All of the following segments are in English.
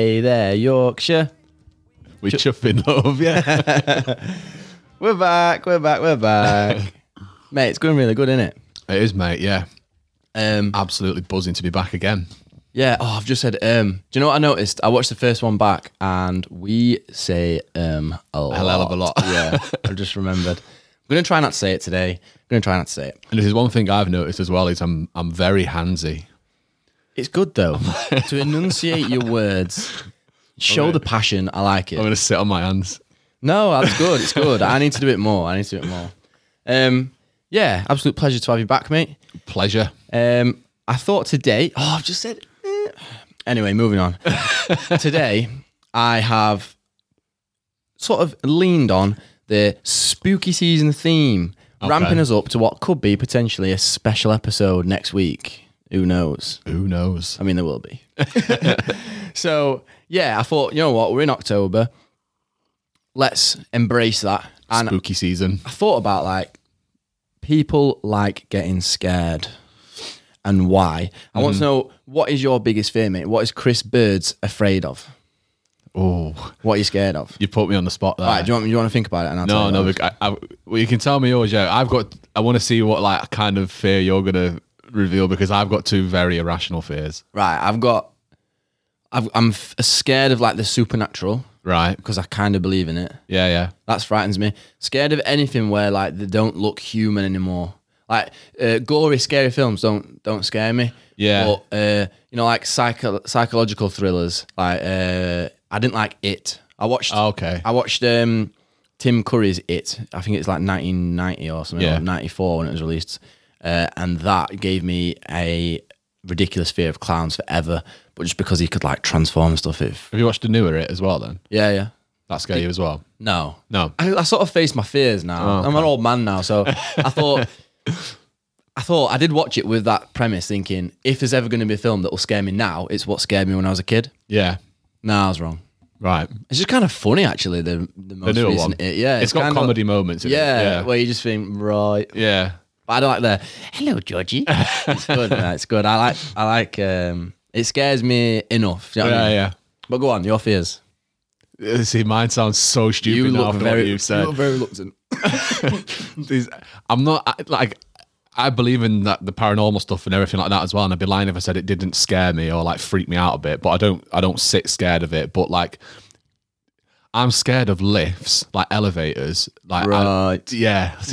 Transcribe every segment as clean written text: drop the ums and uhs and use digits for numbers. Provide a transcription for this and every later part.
Hey there, Yorkshire. We're chuffing love, yeah. We're back. Mate, it's going really good, isn't it? It is, mate, yeah. Absolutely buzzing to be back again. Yeah, oh, I've just said, do you know what I noticed? I watched the first one back and we say a hell of a lot. Yeah, I've just remembered. I'm going to try not to say it today. And this is one thing I've noticed as well, is I'm very handsy. It's good, though, to enunciate your words. Show the passion. I like it. I'm going to sit on my hands. No, that's good. It's good. I need to do it more. Yeah, absolute pleasure to have you back, mate. Pleasure. I thought today... Oh, I've just said... Anyway, moving on. Today, I have sort of leaned on the spooky season theme, ramping us up to what could be potentially a special episode next week. Who knows? I mean, there will be. So, yeah, I thought, you know what? We're in October. Let's embrace that. And spooky season. I thought about, like, people like getting scared and why. I want to know, what is your biggest fear, mate? What is Chris Bird's afraid of? Oh. What are you scared of? You put me on the spot there. All right, do you want to think about it? And I'll tell you well, you can tell me yours, yeah. I want to see what, like, kind of fear you're going to reveal, because I've got two very irrational fears. Right, I'm scared of, like, the supernatural. Right. Because I kind of believe in it. Yeah. That frightens me. Scared of anything where, like, they don't look human anymore. Like, gory, scary films don't scare me. Yeah. But, you know, like, psychological thrillers. Like, I didn't like It. I watched Tim Curry's It. I think it's, like, 1990 or something, or 94 when it was released. And that gave me a ridiculous fear of clowns forever, but just because he could, like, transform stuff. Have you watched the newer It as well then? Yeah. That scared you as well? No. I sort of face my fears now. Oh, okay. I'm an old man now, so I thought I did watch it with that premise, thinking if there's ever going to be a film that will scare me now, it's what scared me when I was a kid. Yeah. No, I was wrong. Right. It's just kind of funny, actually, the most newer recent one. It. Yeah. It's got comedy moments in it. Yeah, where you just think, right. Yeah. But I don't like the hello, Georgie. It's good. Man, it's good. I like. It scares me enough. You know what I mean? Yeah. But go on, your fears. See, mine sounds so stupid. You look after what you've said. You look very reluctant. I'm not like. I believe in that, the paranormal stuff and everything like that as well. And I'd be lying if I said it didn't scare me or, like, freak me out a bit. But I don't sit scared of it. But, like, I'm scared of lifts, like elevators. Like, right. See,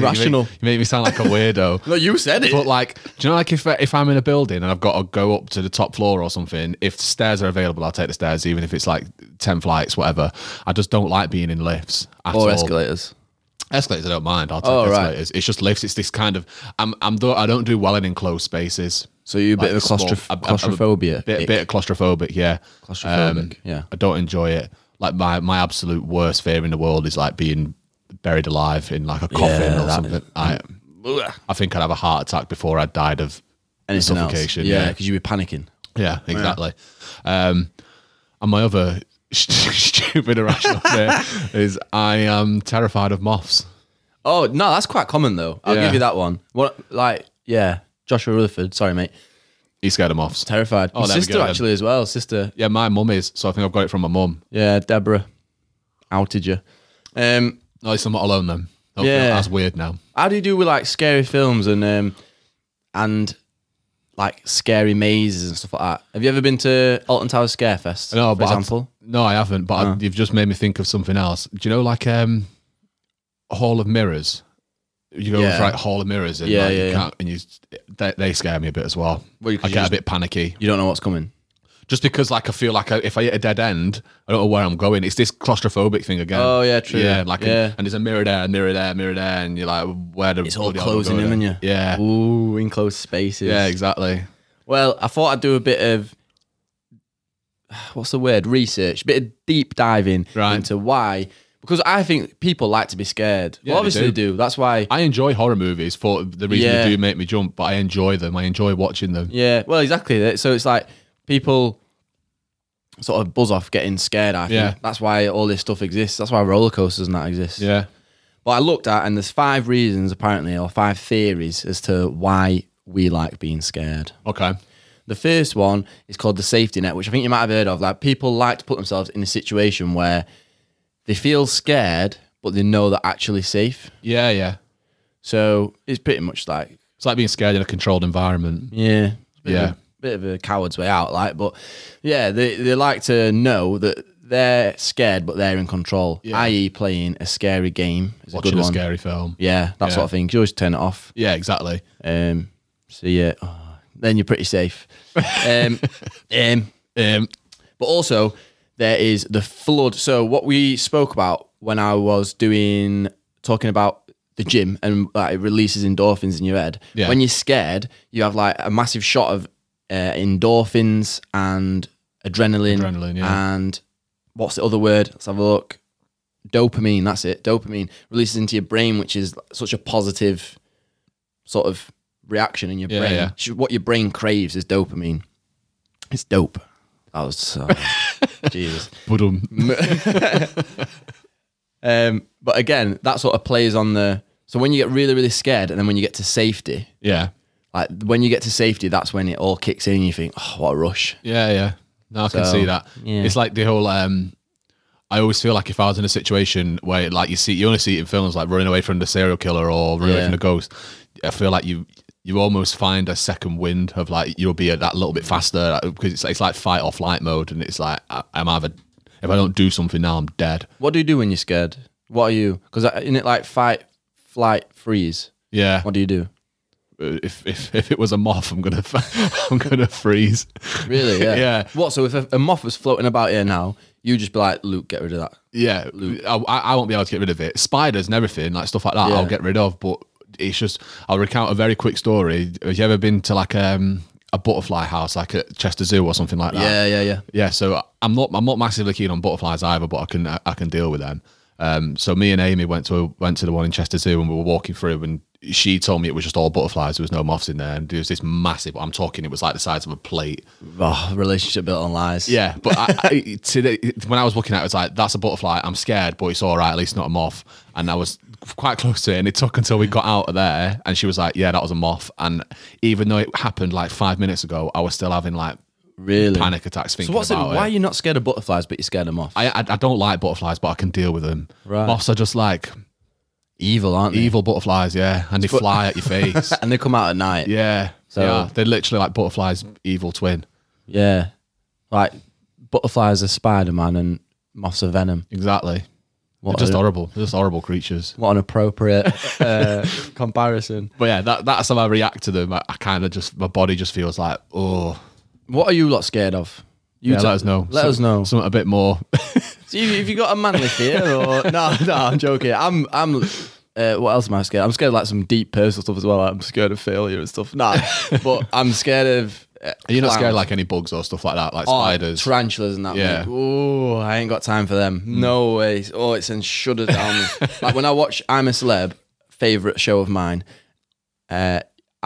rational. You make me sound like a weirdo. No, you said it. But, like, do you know, like, if I'm in a building and I've got to go up to the top floor or something, if stairs are available, I'll take the stairs, even if it's, like, 10 flights, whatever. I just don't like being in lifts at all. Or escalators. Escalators, I don't mind. I'll take escalators. Right. It's just lifts. It's this kind of... I don't do well in enclosed spaces. So you're a bit, like, of claustrophobia? A bit claustrophobic, yeah. I don't enjoy it. Like, my absolute worst fear in the world is, like, being buried alive in, like, a coffin or something. I think I'd have a heart attack before I died of suffocation. Else. Yeah, because you were panicking. Yeah, exactly. Yeah. And my other stupid irrational fear is I am terrified of moths. Oh, no, that's quite common, though. I'll give you that one. What, like, yeah, Joshua Rutherford. Sorry, mate. He's scared of moths. Terrified. Oh, sister, actually, as well. Sister. Yeah, my mum is. So I think I've got it from my mum. Yeah, Deborah. Outed you. At least I'm not alone then. That's weird now. How do you do with, like, scary films and like scary mazes and stuff like that? Have you ever been to Alton Towers Scarefest? No, for example. No, I haven't. But you've just made me think of something else. Do you know, like, Hall of Mirrors? You go with, like, Hall of Mirrors and, like, you can't, and they scare me a bit as well. I get a bit panicky. You don't know what's coming. Just because, like, I feel like if I hit a dead end, I don't know where I'm going. It's this claustrophobic thing again. Oh, yeah, true. Yeah, like, and there's a mirror there, and you're like, where do... It's all closing in on you. Yeah. Ooh, enclosed spaces. Yeah, exactly. Well, I thought I'd do a bit of, what's the word, research, a bit of deep diving into why... Because I think people like to be scared. Yeah, well, obviously they do. That's why... I enjoy horror movies for the reason they do make me jump, but I enjoy them. I enjoy watching them. Yeah, well, exactly. So it's like people sort of buzz off getting scared, I think. Yeah. That's why all this stuff exists. That's why roller coasters and that exist. Yeah. But I looked at, and there's 5 reasons, apparently, or 5 theories as to why we like being scared. Okay. The first one is called the safety net, which I think you might have heard of. Like, people like to put themselves in a situation where they feel scared, but they know they're actually safe. Yeah, yeah. So it's pretty much like... It's like being scared in a controlled environment. Yeah. Yeah. Bit of a coward's way out, like, but yeah, they like to know that they're scared, but they're in control, yeah. i.e. playing a scary game. Watching a scary film. Yeah, that sort of thing. You always turn it off. Yeah, exactly. So yeah, then you're pretty safe. But also, there is the flood. So what we spoke about when I was talking about the gym and like, it releases endorphins in your head. Yeah. When you're scared, you have like a massive shot of endorphins and adrenaline. Adrenaline, yeah. And what's the other word? Let's have a look. Dopamine, that's it. Dopamine releases into your brain, which is such a positive sort of reaction in your brain. Yeah. What your brain craves is dopamine. It's dope. That was Jesus. But again, that sort of plays on the... So when you get really, really scared and then when you get to safety... Yeah. Like, when you get to safety, that's when it all kicks in and you think, oh, what a rush. Yeah, yeah. No, I can see that. Yeah. It's like the whole... I always feel like if I was in a situation where, like, you only see it in films, like running away from the serial killer or running away from the ghost, I feel like you almost find a second wind of, like, you'll be that little bit faster because it's like fight or flight mode and it's like, I'm either... If I don't do something now, I'm dead. What do you do when you're scared? What are you? Because isn't it like fight, flight, freeze? Yeah. What do you do? If it was a moth, I'm gonna freeze. Really? Yeah. Yeah. What? So if a moth was floating about here now, you'd just be like, Luke, get rid of that. Yeah. Luke. I won't be able to get rid of it. Spiders and everything, like stuff like that, I'll get rid of. But it's just, I'll recount a very quick story. Have you ever been to like a butterfly house, like at Chester Zoo or something like that? Yeah. So I'm not massively keen on butterflies either, but I can deal with them. So me and Amy went to the one in Chester Zoo and we were walking through and she told me it was just all butterflies. There was no moths in there. And there was this massive, I'm talking, it was like the size of a plate. Oh, relationship built on lies. Yeah. But when I was looking at it, I was like, that's a butterfly. I'm scared, but it's all right. At least not a moth. And I was quite close to it. And it took until we got out of there. And she was like, yeah, that was a moth. And even though it happened like 5 minutes ago, I was still having like, really panic attacks thinking about it. Why are you not scared of butterflies, but you're scared of moths? I don't like butterflies, but I can deal with them. Right. Moths are just like... Evil, aren't they? Evil butterflies, yeah. And they fly at your face. And they come out at night. Yeah. So they're literally like butterflies' evil twin. Yeah. Like, butterflies are Spider-Man and moths are Venom. Exactly. They're just horrible. They're just horrible creatures. What an appropriate comparison. But yeah, that's how I react to them. I kind of just... My body just feels like, oh... What are you lot scared of? Let us know. Something a bit more. So have you got a manly fear? Or... No, I'm joking. What else am I scared of? I'm scared of like some deep personal stuff as well. I'm scared of failure and stuff. Nah, but I'm scared of... You're not scared of like any bugs or stuff like that, like spiders? Tarantulas and that. Yeah. Oh, I ain't got time for them. No way. Oh, it sends shudder down me. Like when I watch I'm a Celeb, favourite show of mine,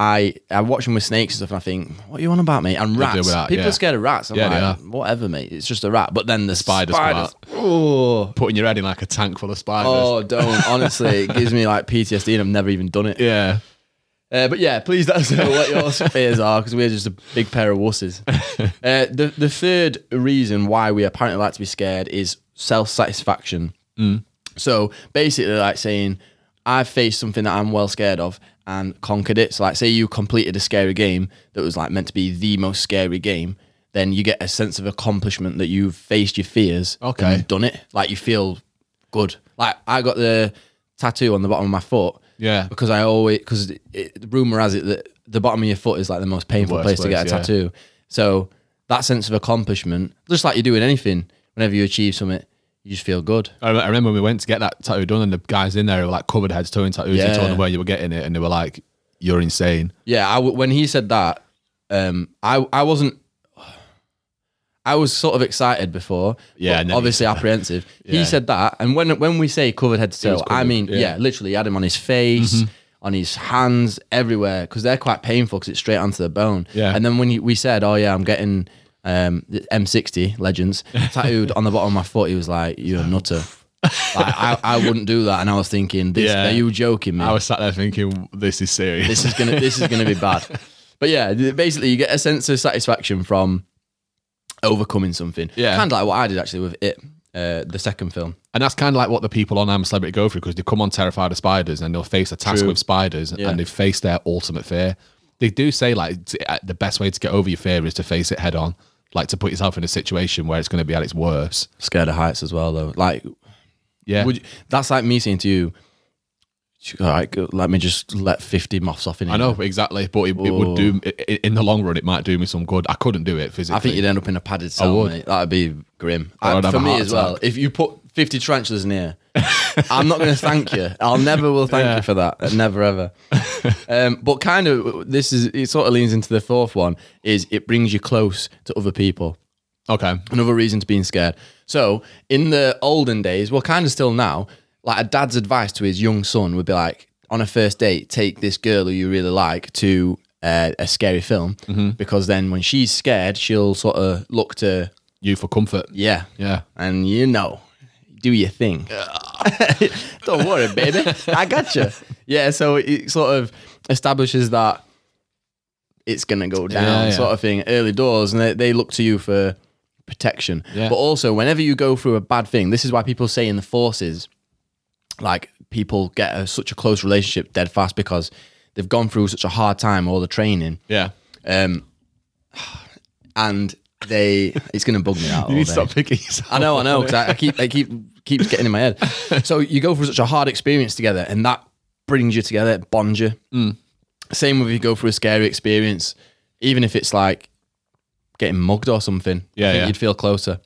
I watch them with snakes and stuff and I think, what are you on about, mate? And rats. People are scared of rats. I'm like, whatever, mate. It's just a rat. But then the spiders come out. Oh. Putting your head in like a tank full of spiders. Oh, don't. Honestly, it gives me like PTSD and I've never even done it. Yeah. But yeah, please let us know what your fears are because we're just a big pair of wusses. The third reason why we apparently like to be scared is self-satisfaction. Mm. So basically like saying, I've faced something that I'm well scared of and conquered it. So like say you completed a scary game that was like meant to be the most scary game, then you get a sense of accomplishment that you've faced your fears. Okay. And you've done it. Like you feel good. Like I got the tattoo on the bottom of my foot. Yeah. Because rumor has it that the bottom of your foot is like the most painful place to get a tattoo. So that sense of accomplishment, just like you do in anything, whenever you achieve something, you just feel good. I remember when we went to get that tattoo done and the guys in there were like covered heads, toe in tattoos. Yeah. You told them where you were getting it and they were like, you're insane. Yeah, when he said that, I was sort of excited before, but obviously apprehensive. Yeah. He said that, and when we say covered head to toe, I mean, literally he had him on his face, on his hands, everywhere, because they're quite painful because it's straight onto the bone. Yeah. And then when we said, oh yeah, I'm getting... the M60 Legends tattooed on the bottom of my foot, he was like, you're a nutter. Like, I wouldn't do that. And I was thinking, are you joking, man? I was sat there thinking, this is serious. This is gonna be bad. But yeah, basically you get a sense of satisfaction from overcoming something. Yeah. Kind of like what I did actually with It, the second film. And that's kind of like what the people on I'm a Celebrity go through, because they come on terrified of spiders and they'll face a task with spiders and they face their ultimate fear. They do say like the best way to get over your fear is to face it head on, like to put yourself in a situation where it's going to be at its worst. Scared of heights as well though. Like, yeah, would you, that's like me saying to you, all right, let me just let 50 moths off in here. I know, exactly. But it would do, in the long run, it might do me some good. I couldn't do it physically. I think you'd end up in a padded cell, mate. That'd be grim. For me as well, if you put 50 tarantulas in here, I'm not going to thank you. I'll never will thank you for that. Never, ever. But kind of, it sort of leans into the fourth one, is it brings you close to other people. Okay. Another reason to being scared. So in the olden days, well, kind of still now, like a dad's advice to his young son would be like, on a first date, take this girl who you really like to a scary film, because then when she's scared, she'll sort of look to you for comfort. Yeah. Yeah. And you know, do your thing. Don't worry, baby. I gotcha. Yeah. So it sort of establishes that it's going to go down sort of thing early doors. And they look to you for protection. Yeah. But also whenever you go through a bad thing, this is why people say in the forces, like people get such a close relationship dead fast, because they've gone through such a hard time, all the training. Yeah. And they, it's going to bug me out. You need to stop picking yourself. I know. Cause I keep getting in my head. So you go through such a hard experience together, and that brings you together, it bonds you. Mm. Same with you go through a scary experience, even if it's like getting mugged or something. Yeah. You'd feel closer.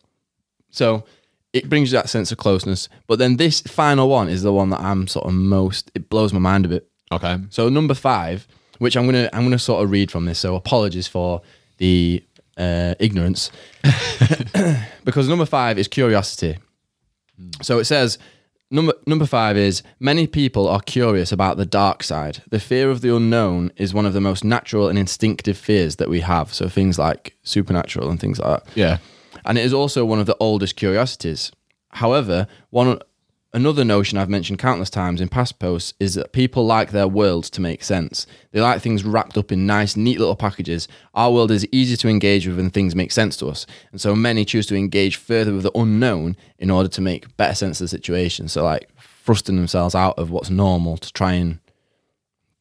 So it brings you that sense of closeness. But then this final one is the one that I'm sort of most, it blows my mind a bit. Okay. So number 5, which I'm gonna sort of read from this. So apologies for the ignorance. Because number 5 is curiosity. So it says, number 5 is, many people are curious about the dark side. The fear of the unknown is one of the most natural and instinctive fears that we have. So things like supernatural and things like that. Yeah. And it is also one of the oldest curiosities. However, another notion I've mentioned countless times in past posts is that people like their worlds to make sense. They like things wrapped up in nice, neat little packages. Our world is easy to engage with when things make sense to us. And so many choose to engage further with the unknown in order to make better sense of the situation. So like thrusting themselves out of what's normal to try and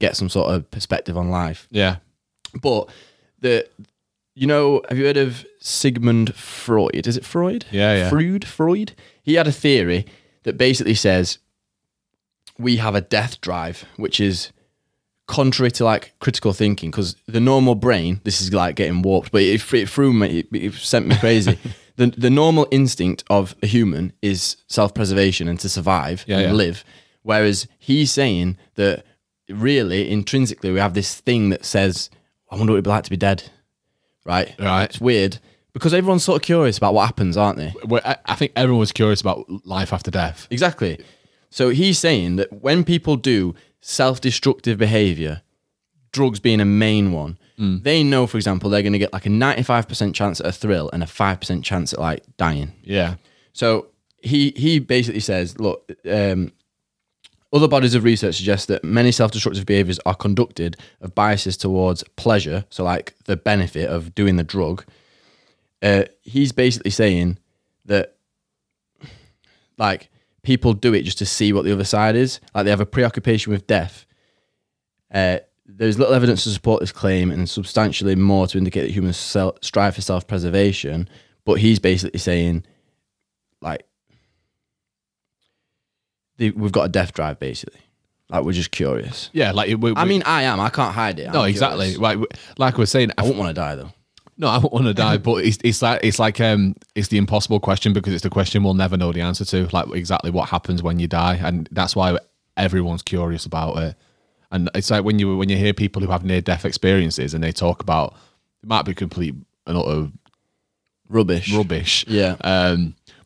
get some sort of perspective on life. Yeah. But you know, have you heard of Sigmund Freud? Is it Freud? Yeah. Freud? He had a theory that basically says we have a death drive, which is contrary to like critical thinking, because the normal brain, this is like getting warped, but it threw me, it sent me crazy. The normal instinct of a human is self-preservation and to survive and live. Whereas he's saying that really, intrinsically, we have this thing that says, I wonder what it'd be like to be dead. Right. It's weird because everyone's sort of curious about what happens, aren't they? Well, I think everyone's curious about life after death. Exactly. So he's saying that when people do self-destructive behavior, drugs being a main one, they know, for example, they're going to get like a 95% chance at a thrill and a 5% chance at like dying. Yeah. So he basically says, look, other bodies of research suggest that many self-destructive behaviours are conducted of biases towards pleasure, so like the benefit of doing the drug. He's basically saying that like people do it just to see what the other side is, like they have a preoccupation with death. There's little evidence to support this claim and substantially more to indicate that humans strive for self-preservation, but he's basically saying like, we've got a death drive, basically. Like, we're just curious. Yeah, like... I can't hide it. No, exactly. Like we're saying... I wouldn't want to die, though. No, I wouldn't want to die, but it's like it's the impossible question, because it's the question we'll never know the answer to, like exactly what happens when you die, and that's why everyone's curious about it. And it's like when you hear people who have near-death experiences and they talk about... It might be complete and utter... Rubbish. Yeah.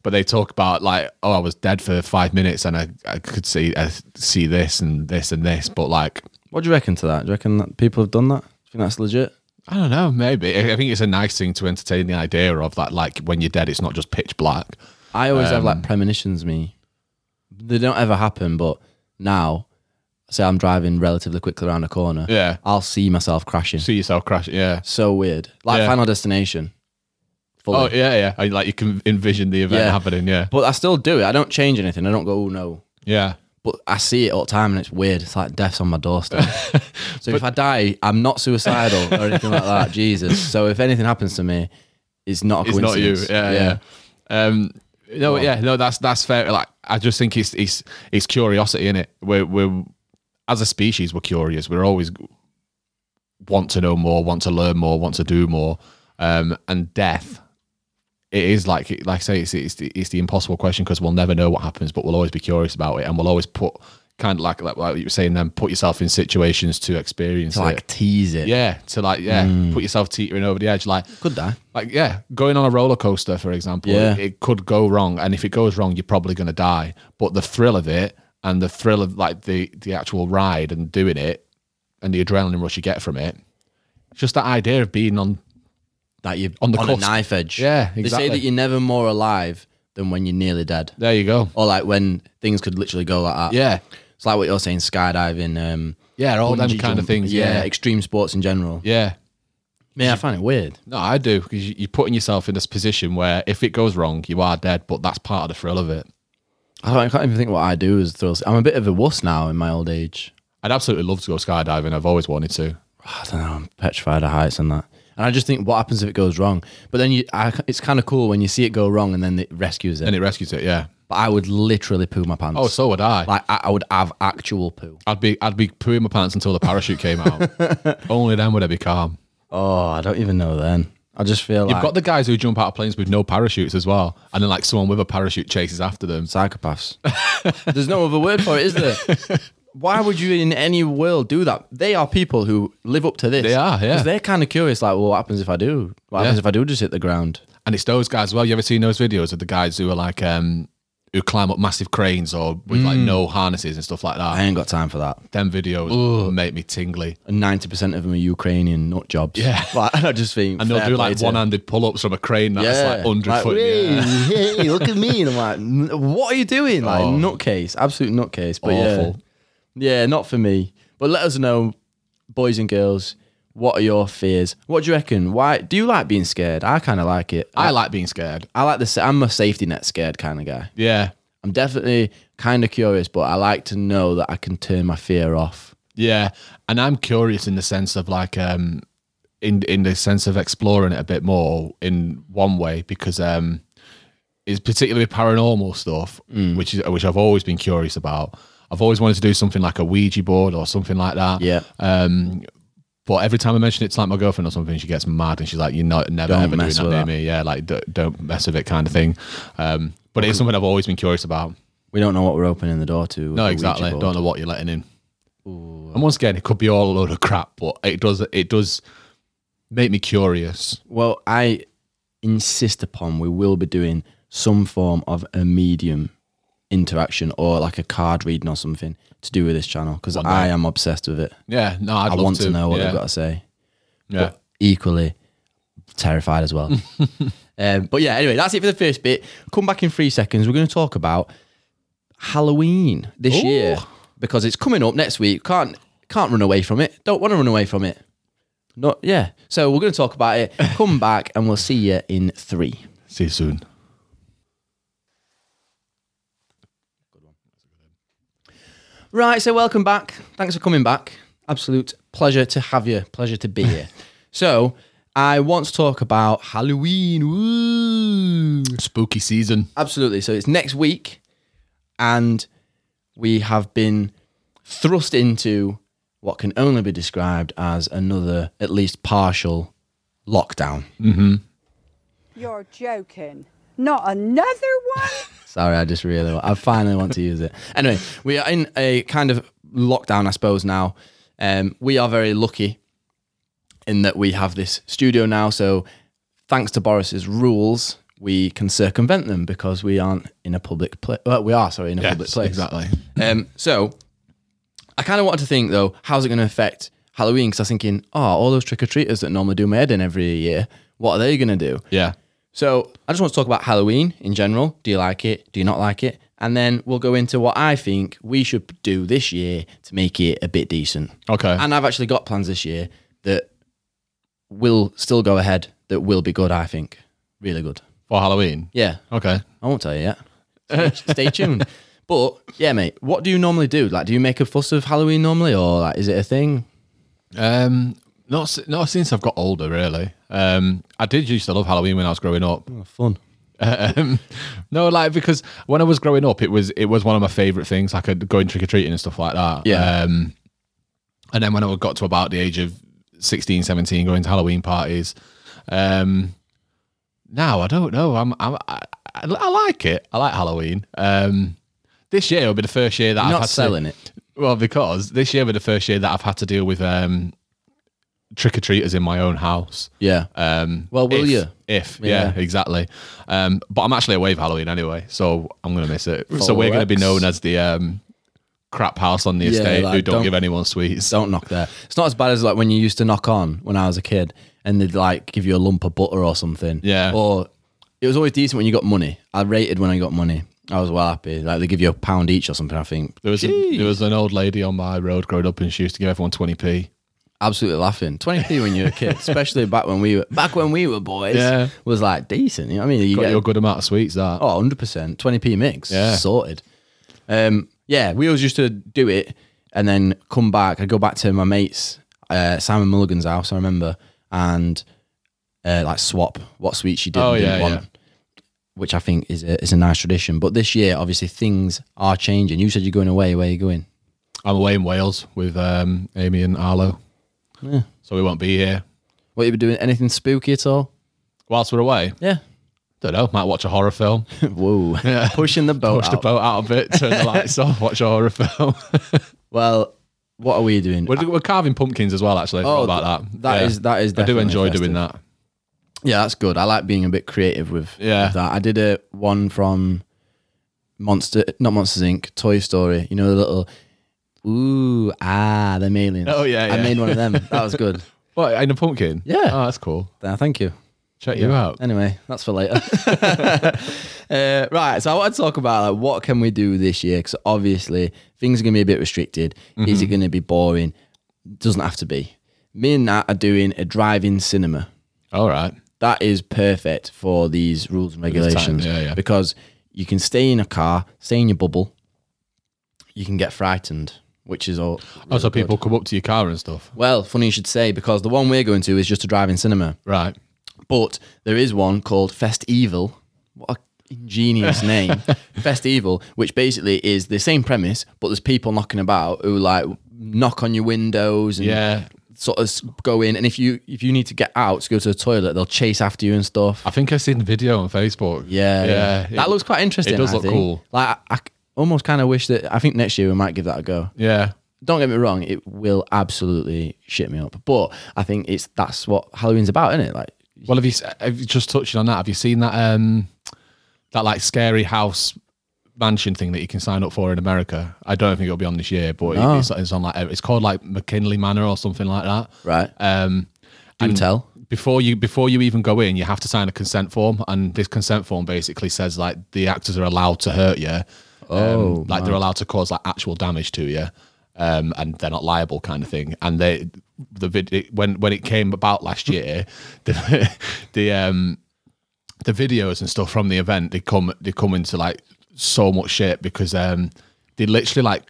But they talk about like, oh, I was dead for 5 minutes and I could see this and this and this. But like, what do you reckon to that? Do you reckon that people have done that? Do you think that's legit? I don't know. Maybe. I think it's a nice thing to entertain the idea of that. Like when you're dead, it's not just pitch black. I always have like premonitions. They don't ever happen, but now say I'm driving relatively quickly around a corner, yeah, I'll see myself crashing. See yourself crashing, yeah. So weird. Like Final Destination. Fully. Oh, yeah, yeah. I, like, you can envision the event happening, yeah. But I still do it. I don't change anything. I don't go, oh, no. Yeah. But I see it all the time and it's weird. It's like death's on my doorstep. So if I die, I'm not suicidal or anything like that. Jesus. So if anything happens to me, it's not a coincidence. It's not you. Yeah. No, yeah, no, that's fair. Like, I just think it's curiosity, innit? We're as a species, we're curious. We're always want to know more, want to learn more, want to do more. And death, it is like I say, it's the impossible question because we'll never know what happens, but we'll always be curious about it, and we'll always put kind of like you were saying, then put yourself in situations to experience to it. Like tease it, yeah, to like put yourself teetering over the edge, like could die, like yeah, going on a roller coaster for example, it could go wrong, and if it goes wrong, you're probably going to die. But the thrill of it and the thrill of like the actual ride and doing it and the adrenaline rush you get from it, just that idea of being on like you're on a knife edge. Yeah, exactly. They say that you're never more alive than when you're nearly dead. There you go. Or like when things could literally go like that. Yeah. It's like what you're saying, skydiving. Yeah, all them kind of things. Yeah, extreme sports in general. Yeah. Man, I find it weird. No, I do, because you're putting yourself in this position where if it goes wrong, you are dead, but that's part of the thrill of it. I can't even think what I do as thrills. I'm a bit of a wuss now in my old age. I'd absolutely love to go skydiving. I've always wanted to. I don't know. I'm petrified of heights and that. And I just think, what happens if it goes wrong? But then it's kind of cool when you see it go wrong and then it rescues it. And it rescues it, yeah. But I would literally poo my pants. Oh, so would I. Like, I would have actual poo. I'd be pooing my pants until the parachute came out. Only then would I be calm. Oh, I don't even know then. I just feel like... You've got the guys who jump out of planes with no parachutes as well. And then, like, someone with a parachute chases after them. Psychopaths. There's no other word for it, is there? Why would you in any world do that? They are people who live up to this. They are, yeah. Because they're kind of curious, like, well, what happens if I do? What happens if I do just hit the ground? And it's those guys as well. You ever seen those videos of the guys who are like, who climb up massive cranes or with like no harnesses and stuff like that? I ain't got time for that. Them videos make me tingly. And 90% of them are Ukrainian nut jobs. Yeah. Like, I just think. And they'll do like one-handed pull-ups from a crane that's like 100 like, foot. Hey, look at me. And I'm like, what are you doing? Like, nutcase, absolute nutcase. But awful. Yeah. Yeah, not for me. But let us know, boys and girls, what are your fears? What do you reckon? Why do you like being scared? I kind of like it. I like being scared. I like this. I'm a safety net scared kind of guy. Yeah, I'm definitely kind of curious, but I like to know that I can turn my fear off. Yeah, and I'm curious in the sense of like, in the sense of exploring it a bit more in one way, because it's particularly paranormal stuff, which I've always been curious about. I've always wanted to do something like a Ouija board or something like that. Yeah. But every time I mention it to like my girlfriend or something, she gets mad and she's like, "You're not never don't ever doing that near me." Yeah, like don't mess with it, kind of thing. But it's something I've always been curious about. We don't know what we're opening the door to. No, exactly. Don't know what you're letting in. Ooh. And once again, it could be all a load of crap, but it does make me curious. Well, I insist upon we will be doing some form of a medium interaction or like a card reading or something to do with this channel, because I am obsessed with it. Yeah, no, I want to know what they've got to say. Yeah, but equally terrified as well. But yeah, anyway, that's it for the first bit. Come back in 3 seconds. We're going to talk about Halloween this year, because it's coming up next week. Can't run away from it. Don't want to run away from it. Not yeah. So we're going to talk about it. Come back and we'll see you in 3. See you soon. Right, so welcome back. Thanks for coming back. Absolute pleasure to have you. Pleasure to be here. So, I want to talk about Halloween. Woo! Spooky season. Absolutely. So, it's next week, and we have been thrust into what can only be described as another, at least partial, lockdown. Mm-hmm. You're joking. Not another one? Sorry, I finally want to use it. Anyway, we are in a kind of lockdown, I suppose, now. We are very lucky in that we have this studio now. So thanks to Boris's rules, we can circumvent them because we aren't in a public place. Well, we are, sorry, in a public place. Exactly. So I kind of wanted to think, though, how's it going to affect Halloween? Because I was thinking, all those trick-or-treaters that normally do my head in every year, what are they going to do? Yeah. So I just want to talk about Halloween in general. Do you like it? Do you not like it? and then we'll go into what I think we should do this year to make it a bit decent. Okay. And I've actually got plans this year that will still go ahead, that will be good, I think. Really good. For Halloween? Yeah. Okay. I won't tell you yet. Stay tuned. But, yeah, mate, what do you normally do? Like, do you make a fuss of Halloween normally, or like, is it a thing? Not since I've got older, really. I did used to love Halloween when I was growing up. Oh, fun. No, like, because when I was growing up, it was one of my favourite things. I could go in trick-or-treating and stuff like that. Yeah. And then when I got to about the age of 16, 17, going to Halloween parties. Now, I don't know. I like it. I like Halloween. This year will be the first year that I've not selling it. Well, because this year will be the first year that I've had to deal with trick-or-treaters in my own house. Yeah. Well, will you? If. Yeah, exactly. But I'm actually away for Halloween anyway, so I'm going to miss it. Follow so we're going to be known as the crap house on the estate who don't give anyone sweets. Don't knock there. It's not as bad as like when you used to knock on when I was a kid and they'd like give you a lump of butter or something. Yeah. Or it was always decent when you got money. I rated when I got money. I was well happy. Like they give you £1 each or something, I think. There was an old lady on my road growing up and she used to give everyone 20p. Absolutely laughing. 20p when you were a kid, especially back when we were boys, yeah. Was like decent. You know what I mean? You got your good amount of sweets, that. Oh, 100%. 20p mix. Yeah. Sorted. Yeah, we always used to do it and then come back. I'd go back to my mate's, Simon Mulligan's house, I remember, and like swap what sweets she did and didn't want. Yeah. Which I think is a nice tradition. But this year, obviously, things are changing. You said you're going away. Where are you going? I'm away in Wales with Amy and Arlo. Yeah. So we won't be here. What, you been doing anything spooky at all? Whilst we're away? Yeah. Don't know. Might watch a horror film. Whoa. Yeah. Pushing the boat out. Push the boat out a bit, turn the lights off, watch a horror film. Well, what are we doing? We're carving pumpkins as well, actually. Oh, about that. That is definitely I do enjoy festive. Doing that. Yeah, that's good. I like being a bit creative with that. I did a one from Monsters Inc., Toy Story. You know, the little, them aliens. Oh, yeah. I made one of them. That was good. What, in a pumpkin? Yeah. Oh, that's cool. Thank you. Check you out. Anyway, that's for later. Right, so I want to talk about like, what can we do this year? Because obviously, things are going to be a bit restricted. Mm-hmm. Is it going to be boring? Doesn't have to be. Me and Nat are doing a drive-in cinema. All right. That is perfect for these rules and regulations because you can stay in a car, stay in your bubble. You can get frightened, which is all. Really so people come up to your car and stuff. Well, funny you should say, because the one we're going to is just a drive-in cinema. Right. But there is one called Fest Evil. What an ingenious name. Fest Evil, which basically is the same premise, but there's people knocking about who like knock on your windows and sort of go in, and if you need to get out to go to the toilet, they'll chase after you and stuff. I think I've seen the video on Facebook. Yeah. That looks quite interesting. It does look cool. Like I almost kind of wish that I think next year we might give that a go. Yeah. Don't get me wrong, it will absolutely shit me up, but I think that's what Halloween's about, isn't it? Like, well, have you just touched on that? Have you seen that that like scary house mansion thing that you can sign up for in America? I don't think it'll be on this year, but it's on like it's called like McKinley Manor or something like that. Right. And tell before you even go in, you have to sign a consent form, and this consent form basically says like the actors are allowed to hurt you, they're allowed to cause like actual damage to you, and they're not liable, kind of thing. And when it came about last year, the videos and stuff from the event they come into like so much shit because they literally like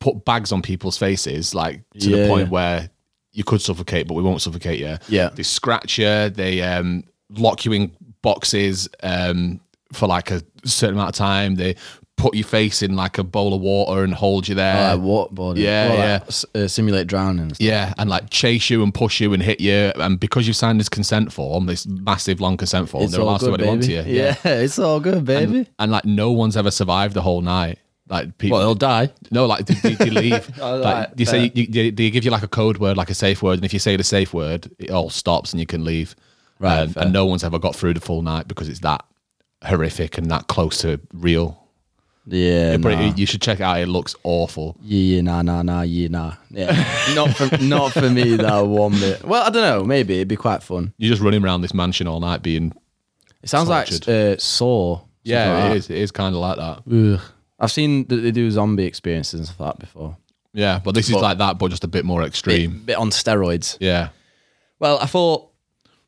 put bags on people's faces like to the point where you could suffocate, but we won't suffocate you. Yeah. They scratch you, they lock you in boxes for like a certain amount of time. They put your face in like a bowl of water and hold you there. Waterboarding. Simulate drowning and stuff. Yeah, and like chase you and push you and hit you. And because you've signed this consent form, this massive long consent form, they're allowed to do what they want to you. Yeah, it's all good, baby. And like no one's ever survived the whole night. Like people, well, they'll die. No, like they leave. Like, you say they give you like a code word, like a safe word, and if you say the safe word, it all stops and you can leave. Right, and no one's ever got through the full night because it's that horrific and that close to real. Yeah, you should check it out. It looks awful. Yeah, nah. Yeah, not for me that one bit. Well, I don't know. Maybe it'd be quite fun. You're just running around this mansion all night being. It sounds tortured. Like Saw. Yeah, it is. It is kind of like that. Ugh. I've seen that they do zombie experiences and stuff like that before. Yeah, but this is like that, but just a bit more extreme. Bit on steroids. Yeah. Well, I thought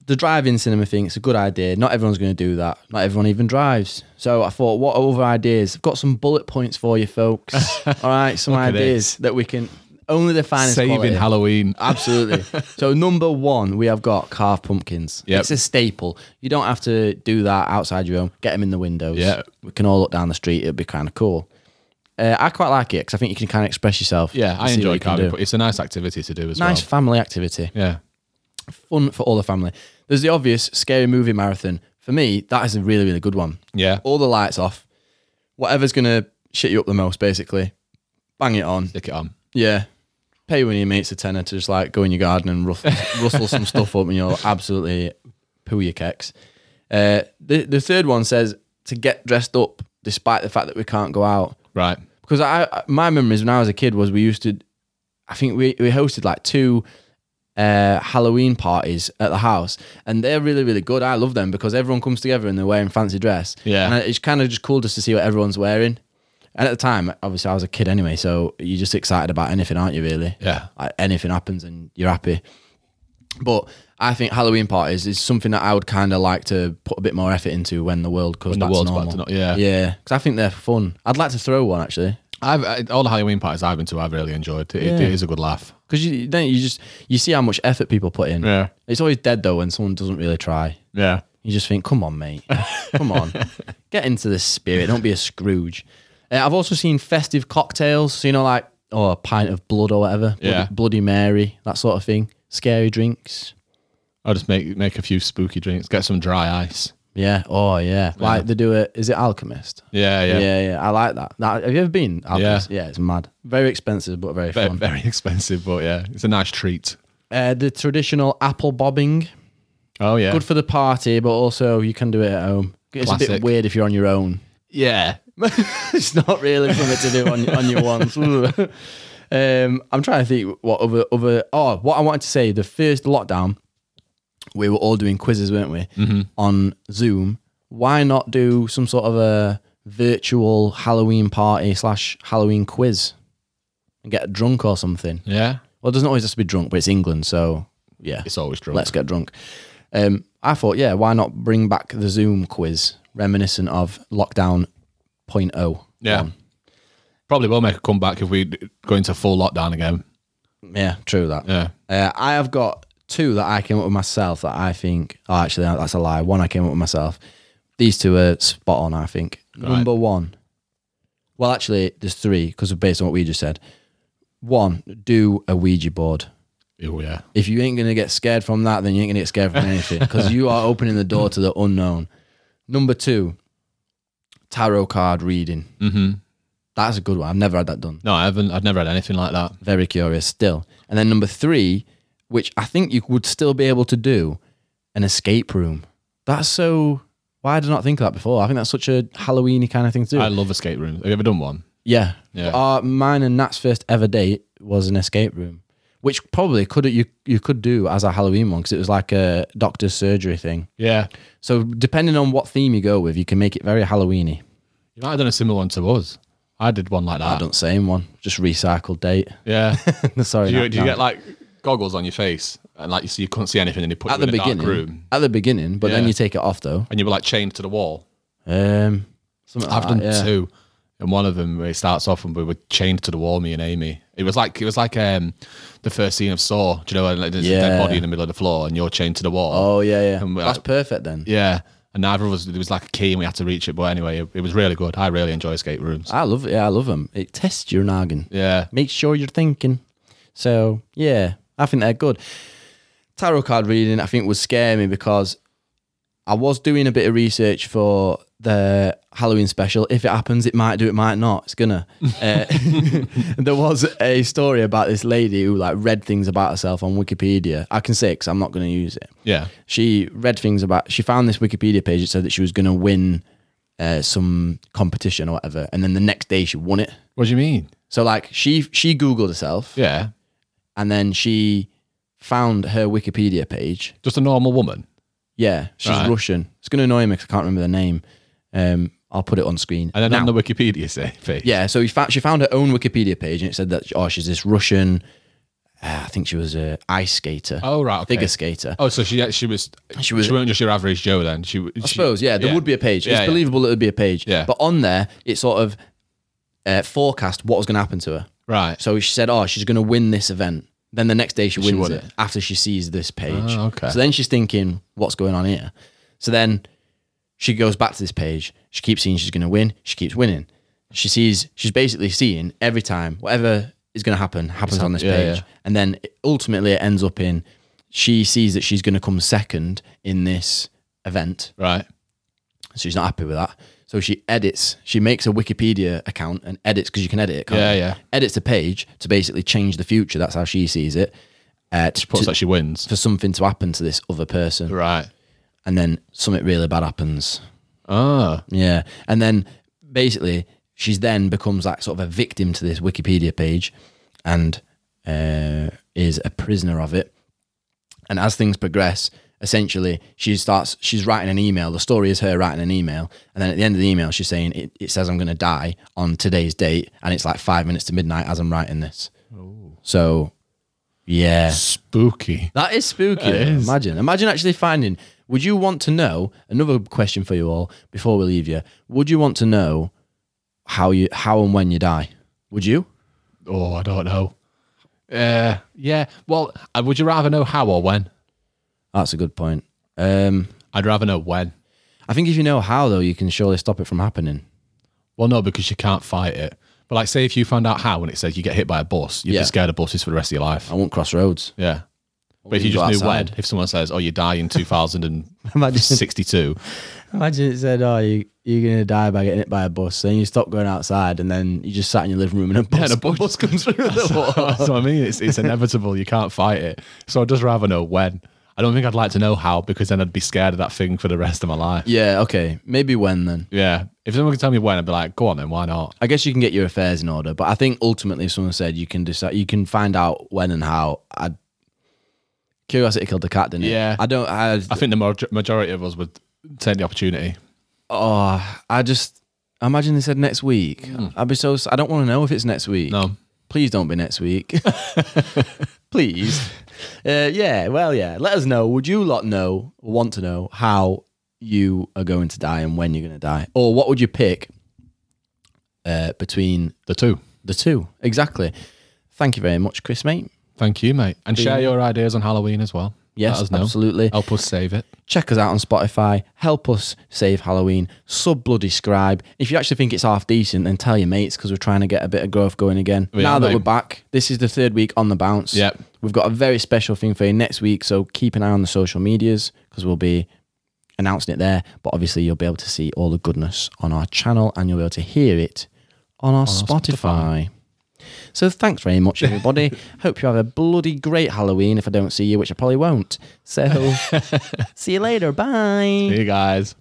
the drive-in cinema thing, it's a good idea. Not everyone's going to do that. Not everyone even drives. So I thought, what other ideas? I've got some bullet points for you folks. All right, some ideas that we can... Only the finest Saving quality. Halloween. Absolutely. So number one, we have got carved pumpkins. Yep. It's a staple. You don't have to do that outside your home. Get them in the windows. Yeah. We can all look down the street. It'd be kind of cool. I quite like it because I think you can kind of express yourself. Yeah, I enjoy carving. It's a nice activity to do as well. Nice family activity. Yeah. Fun for all the family. There's the obvious scary movie marathon. For me, that is a really, really good one. Yeah. All the lights off. Whatever's going to shit you up the most, basically. Bang it on. Stick it on. Yeah. Pay one of your mates a tenner to just like go in your garden and rustle some stuff up and you'll absolutely poo your kecks. The third one says to get dressed up despite the fact that we can't go out. Right. Because my memories when I was a kid was we used to, I think we hosted like two Halloween parties at the house and they're really, really good. I love them because everyone comes together and they're wearing fancy dress. Yeah. And it's kind of just cool just to see what everyone's wearing. And at the time, obviously, I was a kid anyway, so you're just excited about anything, aren't you, really? Yeah. Like anything happens and you're happy. But I think Halloween parties is something that I would kind of like to put a bit more effort into when the world goes back to normal. Yeah. Yeah, because I think they're fun. I'd like to throw one, actually. All the Halloween parties I've been to, I've really enjoyed. It is a good laugh. Because you see how much effort people put in. Yeah. It's always dead, though, when someone doesn't really try. Yeah. You just think, come on, mate. Come on. Get into the spirit. Don't be a Scrooge. I've also seen festive cocktails, so, like, a pint of blood or whatever, Bloody Mary, that sort of thing, scary drinks. I'll just make a few spooky drinks, get some dry ice. Yeah, oh, yeah. Like they do it, is it Alchemist? Yeah, yeah. Yeah, yeah, I like that. Now, have you ever been Alchemist? Yeah. Yeah, it's mad. Very expensive, but very fun. Very expensive, but yeah, it's a nice treat. The traditional apple bobbing. Oh, yeah. Good for the party, but also you can do it at home. It's Classic. A bit weird if you're on your own. Yeah. It's not really something to do on your ones. I'm trying to think what what I wanted to say, the first lockdown, we were all doing quizzes, weren't we? Mm-hmm. On Zoom. Why not do some sort of a virtual Halloween party / Halloween quiz and get drunk or something? Yeah. Well, it doesn't always have to be drunk, but it's England, so yeah. It's always drunk. Let's get drunk. I thought, yeah, why not bring back the Zoom quiz, reminiscent of lockdown 0.0. Yeah. Probably will make a comeback if we go into full lockdown again. Yeah, true that. Yeah. I have got two that I came up with myself that I think... Oh, actually, that's a lie. One I came up with myself. These two are spot on, I think. Right. Number one. Well, actually, there's three, because based on what we just said. One, do a Ouija board. Oh, yeah. If you ain't going to get scared from that, then you ain't going to get scared from anything, because you are opening the door to the unknown. Number two, tarot card reading. Mm-hmm. That's a good one. I've never had that done. No, I haven't. I've never had anything like that. Very curious still. And then number three, which I think you would still be able to do, an escape room. That's so... Why did I not think of that before? I think that's such a Halloween-y kind of thing to do. I love escape rooms. Have you ever done one? Yeah. Mine and Nat's first ever date was an escape room, which probably you could do as a Halloween one because it was like a doctor's surgery thing. Yeah. So depending on what theme you go with, you can make it very Halloween-y. You might have done a similar one to us. I did one like that. I done the same one. Just recycled date. Yeah. Sorry. Do you get like goggles on your face and like you couldn't see anything and you put you in a dark room? At the beginning, but then you take it off though. And you were like chained to the wall. I've done two. And one of them, it starts off and we were chained to the wall, me and Amy. It was like the first scene of Saw. Do you know, like there's a dead body in the middle of the floor and you're chained to the wall. Oh, yeah, yeah. That's like, perfect then. Yeah. And neither of us, there was like a key and we had to reach it. But anyway, it was really good. I really enjoy escape rooms. I love it. Yeah, I love them. It tests your noggin. Yeah. Makes sure you're thinking. So, yeah, I think they're good. Tarot card reading, I think, would scare me because I was doing a bit of research for the Halloween special. If it happens, it might do, it might not. It's gonna. There was a story about this lady who like read things about herself on Wikipedia. I can say it because I'm not going to use it. Yeah. She read things about... She found this Wikipedia page that said that she was going to win some competition or whatever. And then the next day she won it. What do you mean? So like she Googled herself. Yeah. And then she found her Wikipedia page. Just a normal woman? Yeah. She's Russian. It's going to annoy me because I can't remember the name. I'll put it on screen. And then now, on the Wikipedia page. Yeah, so she found her own Wikipedia page, and it said that, oh, she's this Russian... I think she was an ice skater. Oh, right. Okay. Figure skater. Oh, so she weren't just your average Joe then. I suppose, yeah. There would be a page. It's believable that there would be a page. Yeah. But on there, it sort of forecast what was going to happen to her. Right. So she said, oh, she's going to win this event. Then the next day she wins it after she sees this page. Oh, okay. So then she's thinking, what's going on here? So then she goes back to this page. She keeps seeing she's going to win. She keeps winning. She's basically seeing every time, whatever... is going to happens on this page. Yeah. And then ultimately it ends up in, she sees that she's going to come second in this event. Right. So she's not happy with that. So she makes a Wikipedia account and edits, because you can edit it, can't you? Edits the page to basically change the future. That's how she sees it. She puts that she wins. For something to happen to this other person. Right. And then something really bad happens. Oh. Yeah. And then basically... she then becomes like sort of a victim to this Wikipedia page and is a prisoner of it. And as things progress, essentially, she's writing an email. The story is her writing an email. And then at the end of the email, she's saying, it says I'm going to die on today's date. And it's like 5 minutes to midnight as I'm writing this. Ooh. So, yeah. Spooky. That is spooky. That is. Imagine actually finding, would you want to know, another question for you all before we leave you, would you want to know how and when you die? Would you? Oh, I don't know. Yeah. Well, would you rather know how or when? That's a good point. I'd rather know when. I think if you know how, though, you can surely stop it from happening. Well, no, because you can't fight it. But like, say if you found out how and it says you get hit by a bus, you'd be scared of buses for the rest of your life. I won't cross roads. Yeah. But if you just knew when, if someone says, oh, you die in 2062. Imagine it said, oh, you're going to die by getting hit by a bus. Then you stop going outside and then you just sat in your living room and a bus comes through the wall. That's what I mean. It's inevitable. You can't fight it. So I'd just rather know when. I don't think I'd like to know how, because then I'd be scared of that thing for the rest of my life. Yeah, okay. Maybe when then. Yeah. If someone could tell me when, I'd be like, go on then, why not? I guess you can get your affairs in order. But I think ultimately if someone said you can find out when and how, I'd... Curiosity killed the cat, didn't it? Yeah. I think the majority of us would take the opportunity. Oh, I imagine they said next week. Mm. I don't want to know if it's next week. No. Please don't be next week. Please. Let us know. Would you lot want to know how you are going to die and when you're going to die? Or what would you pick between... The two. Exactly. Thank you very much, Chris, mate. Thank you, mate. And share your ideas on Halloween as well. Yes, let us know. Absolutely. Help us save it. Check us out on Spotify. Help us save Halloween. Sub-bloody-scribe. If you actually think it's half decent, then tell your mates, because we're trying to get a bit of growth going again. Yeah, now that we're back, this is the third week on the bounce. Yep. We've got a very special thing for you next week, so keep an eye on the social medias, because we'll be announcing it there. But obviously, you'll be able to see all the goodness on our channel, and you'll be able to hear it on our Spotify. So thanks very much, everybody. Hope you have a bloody great Halloween if I don't see you, which I probably won't. So see you later. Bye. See you guys.